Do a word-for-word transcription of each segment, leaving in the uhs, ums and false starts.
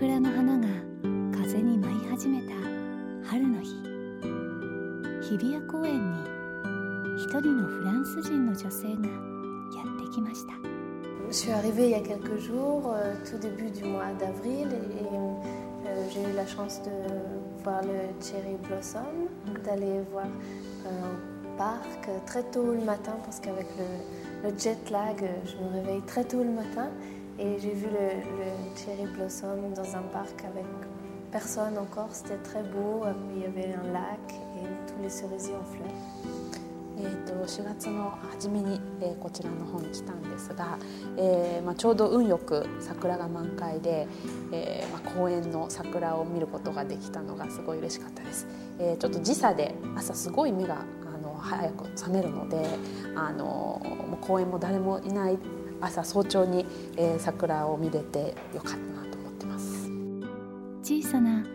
桜の花が風に舞い始めた春の日、日比谷公園に一人のフランス人の女性がやってきました。Je suis arrivée il y a quelques jours, tout début du mois d'avril, et j'ai eu la chance de voir le cherry blossom, d'aller voir un parc très tôt le matin parce qu'avec le, le jet lag, je me réveille très tôt le matin et j'ai vu le, le cherry blossom dans un parc avec personne encore, c'était très beau, il y avait un lac et tous les cerisiers en fleurs.えー、としがつの初めに、えー、こちらの方に来たんですが、えーまあ、ちょうど運よく桜が満開で、えーまあ、公園の桜を見ることができたのがすごい嬉しかったです、えー、ちょっと時差で朝すごい目があの早く覚めるのであのもう公園も誰もいない朝早朝に、えー、桜を見れてよかったなと思ってます。小さな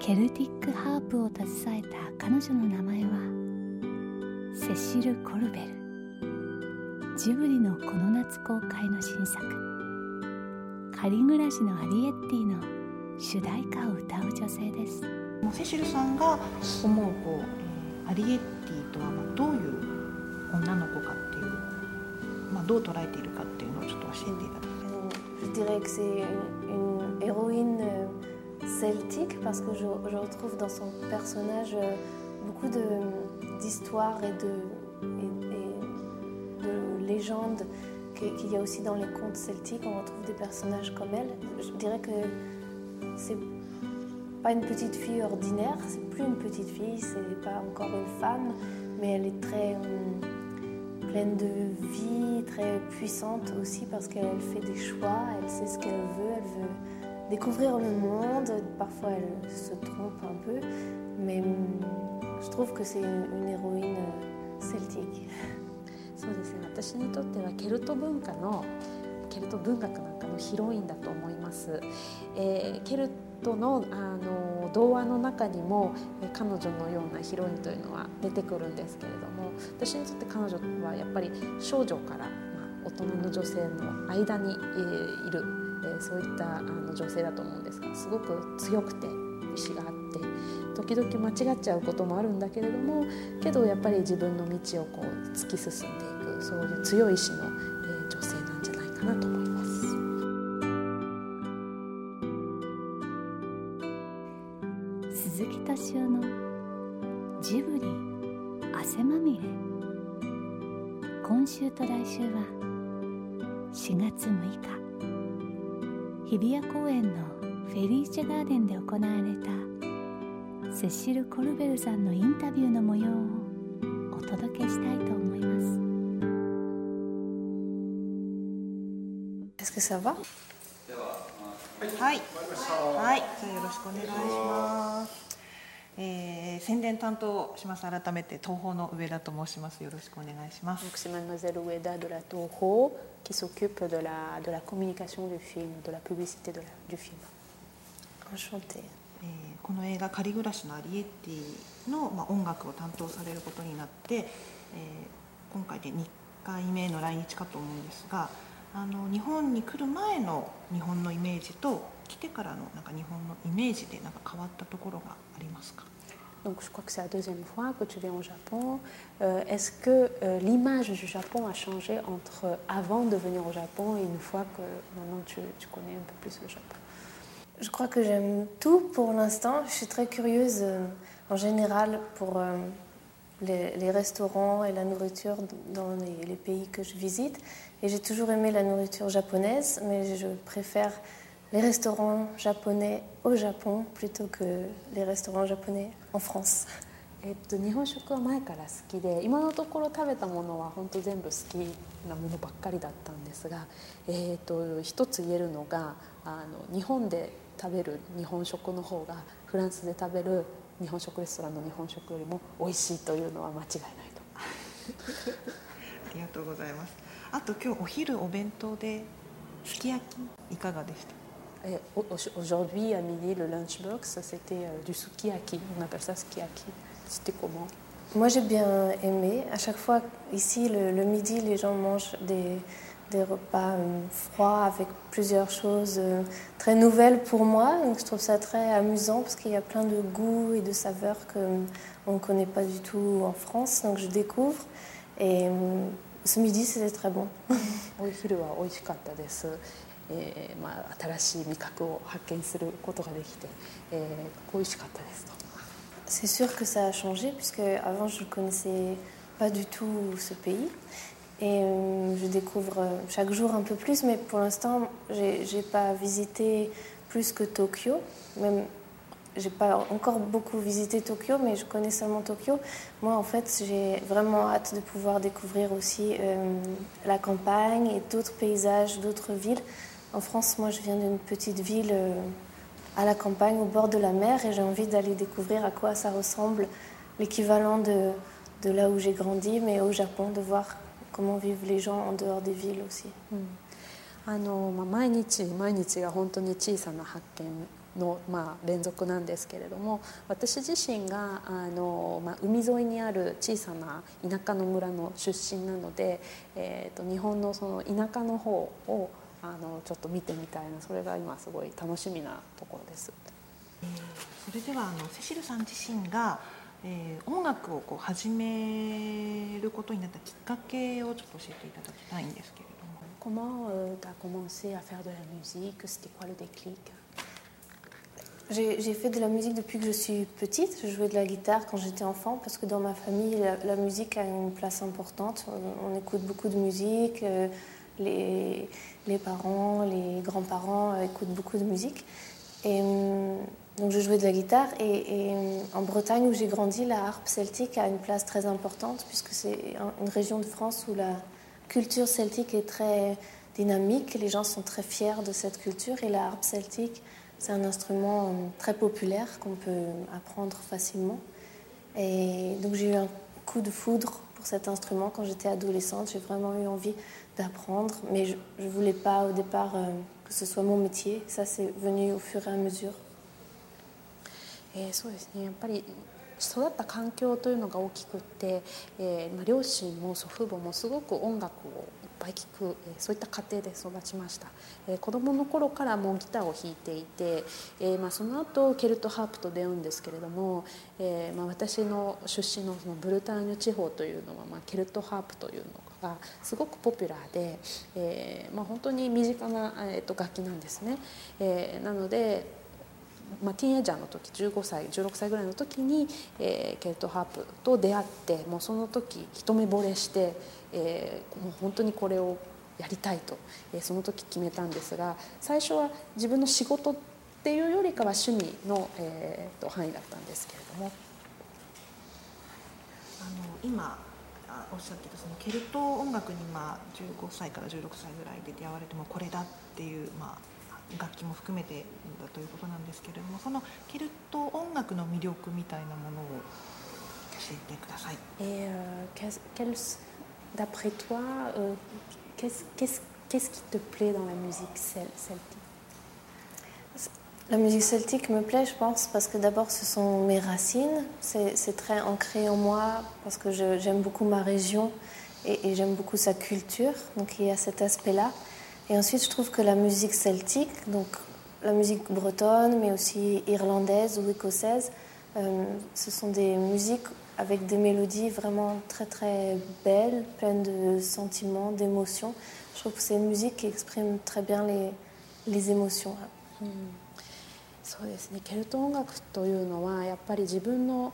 ケルティックハープを携えた彼女の名前はセシル・コルベル。ジブリのこの夏公開の新作仮暮らしのアリエッティの主題歌を歌う女性です。セシルさんが思うこうアリエッティとはどういう女の子かっていう、まあ、どう捉えているかっていうのをちょっと教えていただきます。エロインセルティック parce que je retrouve dans son personnage beaucoup de, d'histoires et de, et, et de légendes qu'il y a aussi dans les contes celtiques. On retrouve des personnages comme elle. Je dirais que c'est pas une petite fille ordinaire, c'est plus une petite fille, c'est pas encore une femme, mais elle est très euh, pleine de vie, très puissante aussi parce qu'elle fait des choix, elle sait ce qu'elle veut, elle veut découvrir le monde. Parfois elle se trompe un peu, mais...Je trouve que c'est une héroïne celtique. そうですね。私にとってはケルト文化のケルト文学なんかのヒロインだと思います。えー、ケルトの、あの童話の中にも彼女のようなヒロインというのは出てくるんですけれども、私にとって彼女はやっぱり少女から、まあ、大人の女性の間に、えー、いる、えー、そういったあの女性だと思うんですが、すごく強くて意志があって。時々間違っちゃうこともあるんだけれども、けどやっぱり自分の道をこう突き進んでいく、そういう強い意志の、えー、女性なんじゃないかなと思います。鈴木敏夫のジブリ汗まみれ。今週と来週はしがつむいか、日比谷公園のフェリーチェガーデンで行われたセシル・コルベルさんのインタビューの模様をお届けしたいと思います。Est-ce que ça va? はい、はい、じゃあよろしくお願いします、えー、宣伝担当します。改めて東宝の上田と申します。よろしくお願いします。Donc c'est mademoiselle Ueda de la Toho qui s'occupe de la de la communication du film, de la publicité de la du film. Enchantée.この映画「仮暮らしのアリエッティ」の、まあ、音楽を担当されることになって、えー、今回でにかいめの来日かと思うんですが、あの日本に来る前の日本のイメージと来てからのなんか日本のイメージでなんか変わったところがありますか？Donc je crois que c'est la deuxième fois que tu viens au Japon. Euh, est-ce que euh, l'image du Japon a changé entre avant de venir au Japon et une fois que maintenant tu, tu connais un peu plus le Japon?Je crois que j'aime tout pour l'instant. Je suis très curieuse euh, en général pour euh, les, les restaurants et la nourriture dans les, les pays que je visite. Et j'ai toujours aimé la nourriture japonaise, mais je préfère les restaurants japonais au Japon plutôt que les restaurants japonais en France.えっと、日本食は前から好きで、今のところ食べたものは本当全部好きなものばっかりだったんですが、えー、っと一つ言えるのがあの日本で食べる日本食の方がフランスで食べる日本食レストランの日本食よりも美味しいというのは間違いないとありがとうございます。あと今日お昼お弁当ですき焼きいかがでした？Aujourd'hui à midi, le lunchbox, c'était du sukiyaki. On appelle ça sukiyaki. C'était comment? Moi, j'ai bien aimé. À chaque fois, ici, le, le midi, les gens mangent des, des repas euh, froids avec plusieurs choses euh, très nouvelles pour moi. Donc je trouve ça très amusant parce qu'il y a plein de goûts et de saveurs qu'on ne connaît pas du tout en France. Donc je découvre et euh, ce midi c'était très bon. お昼は美味しかったです。えー、まあ新しい味覚を発見することができて、えー、美味しかったですと。C'est sûr que ça a changé puisque avant je ne connaissais pas du tout ce pays.Et euh, je découvre chaque jour un peu plus, mais pour l'instant, j'ai, j'ai pas visité plus que Tokyo. Même, j'ai pas encore beaucoup visité Tokyo, mais je connais seulement Tokyo. Moi, en fait, j'ai vraiment hâte de pouvoir découvrir aussi euh, la campagne et d'autres paysages, d'autres villes. En France, moi, je viens d'une petite ville euh, à la campagne, au bord de la mer, et j'ai envie d'aller découvrir à quoi ça ressemble, l'équivalent de, de là où j'ai grandi, mais au Japon, de voir.Comment vivent les gens en dehors des villes aussi. あの、まあ、毎日毎日が本当に小さな発見の、まあ、連続なんですけれども、私自身があの、まあ、海沿いにある小さな田舎の村の出身なので、えーと、日本のその田舎の方をあのちょっと見てみたいな、それが今すごい楽しみなところです。それではあのセシルさん自身がえー、音楽をこう始めることになったきっかけをちょっと教えていただきたいんですけれども。Comment tu as commencé à faire de la musique? C'était quoi le déclic? J'ai, j'ai fait de la musique depuis que je suis petite. Je jouais de la guitare quand j'étais enfant parce que dans ma famille, la, la musique a une place importante. On, on écoute beaucoup de musique. Euh, les, les parents, les grands-parents euh, écoutent beaucoup de musique.Et donc je jouais de la guitare et, et en Bretagne où j'ai grandi, la harpe celtique a une place très importante puisque c'est une région de France où la culture celtique est très dynamique, les gens sont très fiers de cette culture et la harpe celtique c'est un instrument très populaire qu'on peut apprendre facilement. Et donc j'ai eu un coup de foudre pour cet instrument quand j'étais adolescente, j'ai vraiment eu envie d'apprendre mais je ne voulais pas au départ...que ce soit mon métier, ça c'est venu au fur et à mesure. えー、そうですね。やっぱり育った環境というのが大きくって、えー、両親も祖父母もすごく音楽をいっぱい聴く、えー、そういった家庭で育ちました、えー、子どもの頃からもうギターを弾いていて、えーまあ、その後ケルトハープと出会うんですけれども、えーまあ、私の出身 の, そのブルターニュ地方というのは、まあ、ケルトハープというのがすごくポピュラーで、えーまあ、本当に身近な、えー、と楽器なんですね、えー、なのでまあ、ティーンエイジャーの時じゅうごさいじゅうろくさいぐらいの時に、えー、ケルトハープと出会ってもうその時一目惚れして、えー、もう本当にこれをやりたいと、えー、その時決めたんですが最初は自分の仕事っていうよりかは趣味の、えー、と範囲だったんですけれどもあの今おっしゃってたそのケルト音楽にまあじゅうごさいからじゅうろくさいぐらいで出会われてもこれだっていうまあ楽器も含めてだということなんですけれども、そのケルト音楽の魅力みたいなものを教えてください。えー、d'après toi, qu'est-ce qu'est-ce qui te plaît dans la musique celtique? La musique celtique me plaît, je pense, parce que d'abord ce sont mes racines, c'est, c'est très ancré en moi parce que je, j'aime beaucoup ma région et, et j'aime beaucoup sa culture, donc il y a cet aspect-là.Et ensuite, je trouve que la musique celtique, donc la musique bretonne, mais aussi irlandaise ou écossaise, euh, ce sont des musiques avec des mélodies vraiment très très belles, pleines de sentiments, d'émotions. Je trouve que c'est une musique qui exprime très bien les, les émotions. Mm. そうですね。ケルト音楽というのはやっぱり自分の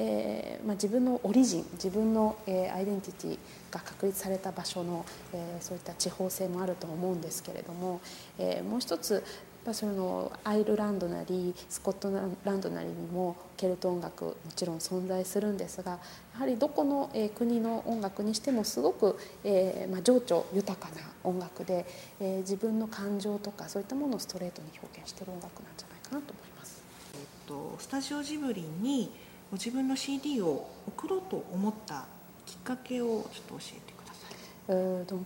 えーまあ、自分のオリジン自分の、えー、アイデンティティが確立された場所の、えー、そういった地方性もあると思うんですけれども、えー、もう一つそのアイルランドなりスコットランドなりにもケルト音楽もちろん存在するんですがやはりどこの国の音楽にしてもすごく、えーまあ、情緒豊かな音楽で、えー、自分の感情とかそういったものをストレートに表現している音楽なんじゃないかなと思います、えっと、スタジオジブリに自分の CD を送ろうと思ったきっかけをちょっと教えてください。Euh, donc,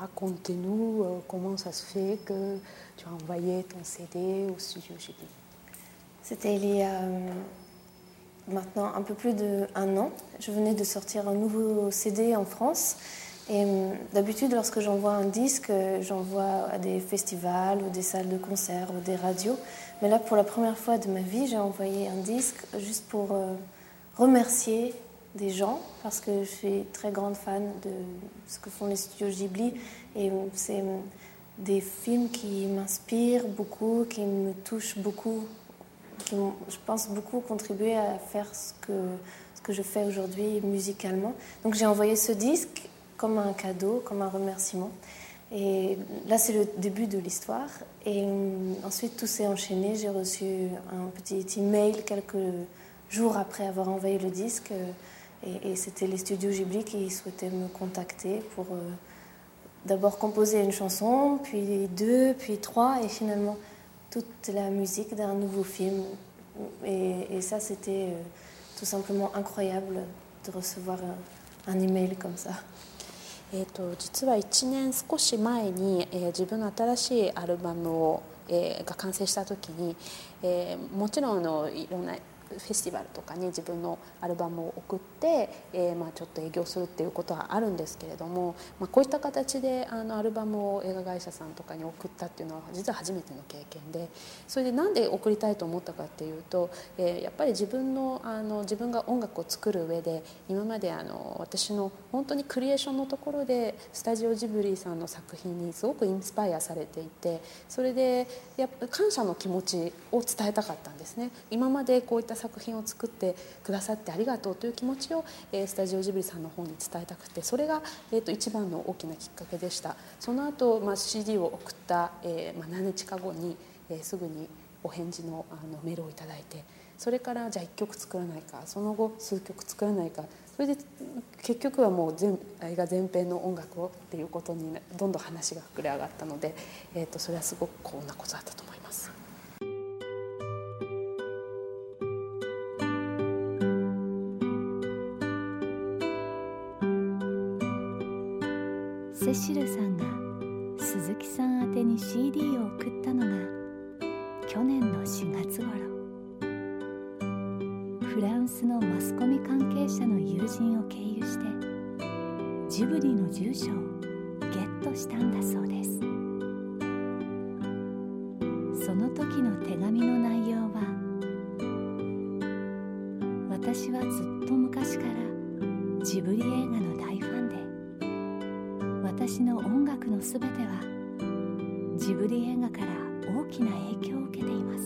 racontez-nous comment ça se fait que tu as envoyé ton CD au studio Ghibli. C'était il y a maintenant un peu plus d'un an. Je venais de sortir un nouveau CD en France Et d'habitude, lorsque j'envoie un disque, j'envoie à des festivals ou des salles de concert ou des radios. Mais là, pour la première fois de ma vie, j'ai envoyé un disque juste pour euh, remercier des gens, parce que je suis très grande fan de ce que font les studios Ghibli. Et c'est des films qui m'inspirent beaucoup, qui me touchent beaucoup, qui, je pense, beaucoup contribuer à faire ce que, ce que je fais aujourd'hui musicalement. Donc j'ai envoyé ce disque comme un cadeau, comme un remerciement. Et là, c'est le début de l'histoire. Et ensuite, tout s'est enchaîné. J'ai reçu un petit email quelques jours après avoir envoyé le disque. Et, et c'était les studios Ghibli qui souhaitaient me contacter pour euh, d'abord composer une chanson, puis deux, puis trois, et finalement toute la musique d'un nouveau film. Et, et ça, c'était euh, tout simplement incroyable de recevoir un, un email comme ça.えー、と実はいちねん少し前に、えー、自分の新しいアルバムを、えー、が完成した時に、えー、もちろんのいろんなフェスティバルとかに自分のアルバムを送って、えーまあ、ちょっと営業するっていうことはあるんですけれども、まあ、こういった形であのアルバムを映画会社さんとかに送ったっていうのは実は初めての経験で、それでなんで送りたいと思ったかっていうと、えー、やっぱり自分の、あの自分が音楽を作る上で今まであの私の本当にクリエーションのところでスタジオジブリさんの作品にすごくインスパイアされていて、それでやっぱ感謝の気持ちを伝えたかったんですね。今までこういった作品を作ってくださってありがとうという気持ちをスタジオジブリさんの方に伝えたくて、それが一番の大きなきっかけでした。その後 シーディー を送った何日か後にすぐにお返事のメールをいただいて、それからじゃあいっきょく作らないか、その後数曲作らないか、それで結局はもう全映画全編の音楽をっていうことにどんどん話が膨れ上がったので、えーと、それはすごく幸運なことだったと思います。セシルさんが鈴木さん宛てに シーディー を送ったのが去年のしがつ頃、フランスのマスコミ関係者の友人を経由してジブリの住所をゲットしたんだそうです。その時の手紙の内容は、私はずっと昔からジブリ映画の大ファンで、私の音楽のすべてはジブリ映画から大きな影響を受けています。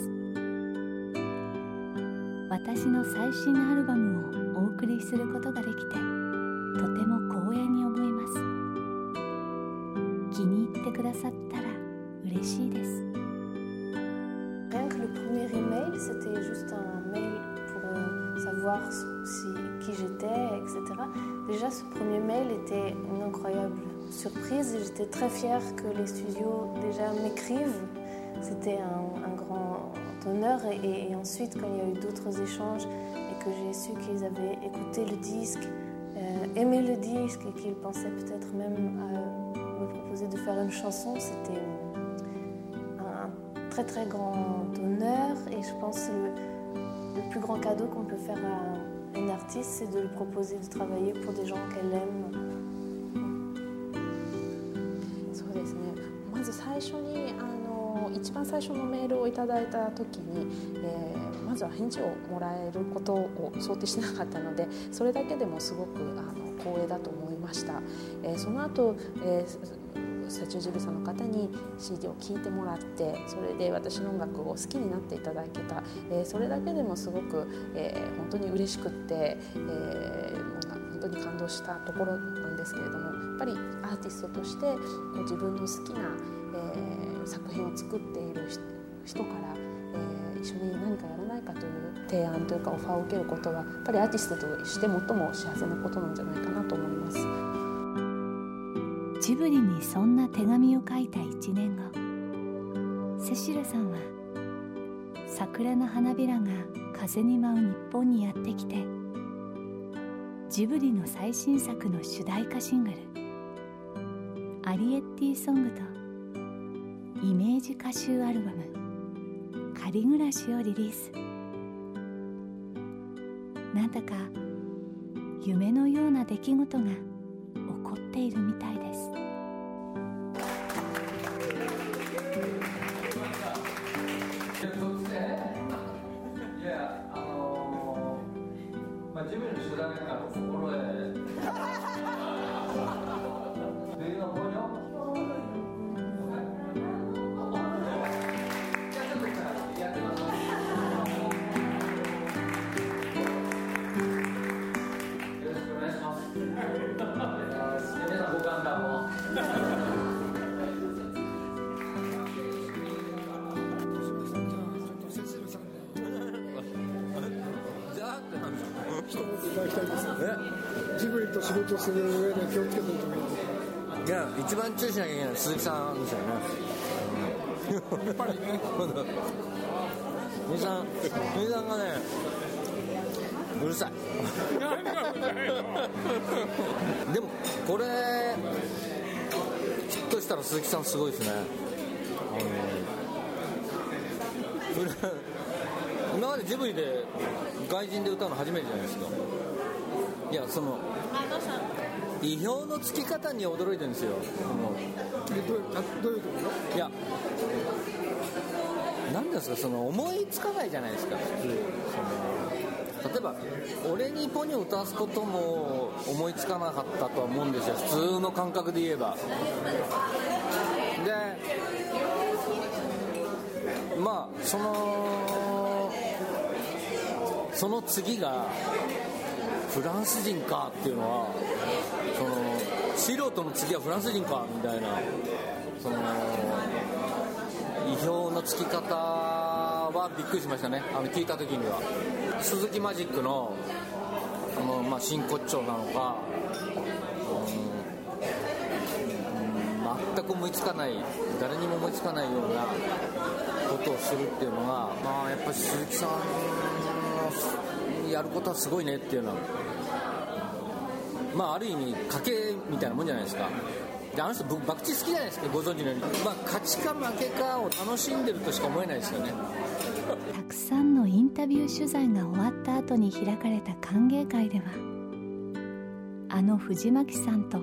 私の最新アルバムをお送りすることができてとても光栄に思います。気に入ってくださったら嬉しいです。Rien que le premier email, c'était juste un mail pour savoir si qui j'étais, et cetera. Déjà, ce premier mail était une incroyable.surprise, et j'étais très fière que les studios déjà m'écrivent. C'était un, un grand honneur, et, et ensuite quand il y a eu d'autres échanges et que j'ai su qu'ils avaient écouté le disque, euh, aimé le disque et qu'ils pensaient peut-être même à me proposer de faire une chanson, c'était un très très grand honneur, et je pense le, le plus grand cadeau qu'on peut faire à une artiste, c'est de lui proposer de travailler pour des gens qu'elle aime.最初にあの一番最初のメールをいただいた時に、えー、まずは返事をもらえることを想定しなかったので、それだけでもすごくあの光栄だと思いました、えー、その後、えー、スタジオジブリさんの方に シーディー を聴いてもらって、それで私の音楽を好きになっていただけた、えー、それだけでもすごく、えー、本当に嬉しくって、えー本当に感動したところなんですけれども、やっぱりアーティストとして自分の好きな、えー、作品を作っている人から、えー、一緒に何かやらないかという提案というかオファーを受けることはやっぱりアーティストとして最も幸せなことなんじゃないかなと思います。ジブリにそんな手紙を書いたいちねんご、セシルさんは桜の花びらが風に舞う日本にやってきて、ジブリの最新作の主題歌シングルアリエッティソングとイメージ歌集アルバム仮暮らしをリリース。なんだか夢のような出来事が起こってっているみたいです。いや、あのーまあ、ジブリの主題歌の心得冬のポニョジブリと仕事する上で気をつけてると思います。いや、一番注意しなきゃいけないのは鈴木さんですよね。やっぱりね鈴木さん、鈴木さんがねうるさい何がうるさいのでもこれヒットしたら鈴木さんすごいですね。今までジブリで外人で歌うの初めてじゃないですか。いや、その意表のつき方に驚いてるんですよ。どういうこと？いや、なんですか、その思いつかないじゃないですか普通。例えば俺にポニョを歌わすことも思いつかなかったとは思うんですよ、普通の感覚で言えば。で、まあそのその次がフランス人かっていうのは、その素人の次はフランス人かみたいな、その意表のつき方はびっくりしましたね。あの聞いた時には鈴木マジックの、あの、まあ、真骨頂なのか、うん、全く思いつかない、誰にも思いつかないようなことをするっていうのが、まあ、やっぱり鈴木さんやることはすごいねっていうのは、まあ、ある意味賭けみたいなもんじゃないですか。で、あの人バクチ好きじゃないですか、ご存知のように、まあ、勝ちか負けかを楽しんでるとしか思えないですよね。たくさんのインタビュー取材が終わった後に開かれた歓迎会では、あの藤巻さんと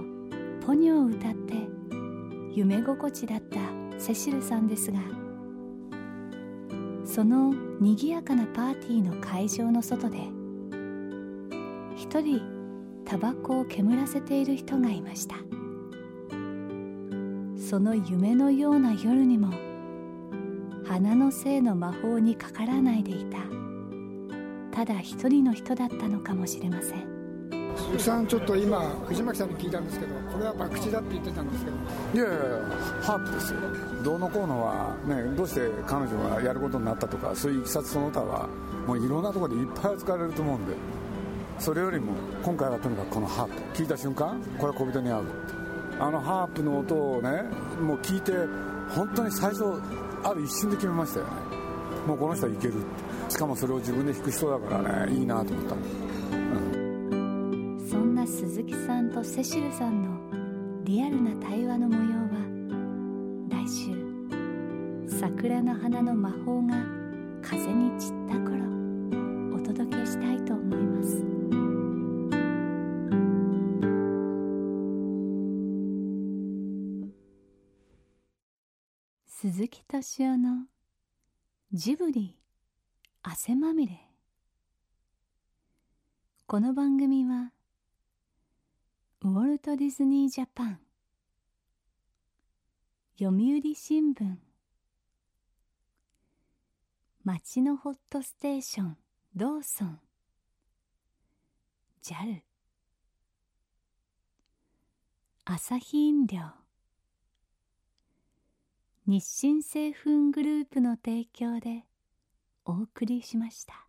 ポニョを歌って夢心地だったセシルさんですが、そのにぎやかなパーティーの会場の外で一人タバコを煙らせている人がいました。その夢のような夜にも花の精の魔法にかからないでいた、ただ一人の人だったのかもしれません。鈴木さん、ちょっと今藤巻さんに聞いたんですけど、これは博打だって言ってたんですけど。いやいやいや、ハープですよ。どうのこうのは、ね、どうして彼女がやることになったとか、そういういきさつその他はもういろんなところでいっぱい扱われると思うんで、それよりも今回はとにかくこのハープ聞いた瞬間、これは小人に合う、あのハープの音をね、もう聞いて本当に最初ある一瞬で決めましたよね。もうこの人はいけるって、しかもそれを自分で弾く人だからね、いいなと思ったんです。鈴木さんとセシルさんのリアルな対話の模様は、来週桜の花の魔法が風に散った頃お届けしたいと思います。鈴木敏夫のジブリ汗まみれ。この番組はウォルト・ディズニー・ジャパン、読売新聞、街のホットステーションローソン、 ジャル、 アサヒ飲料、日清製粉グループの提供でお送りしました。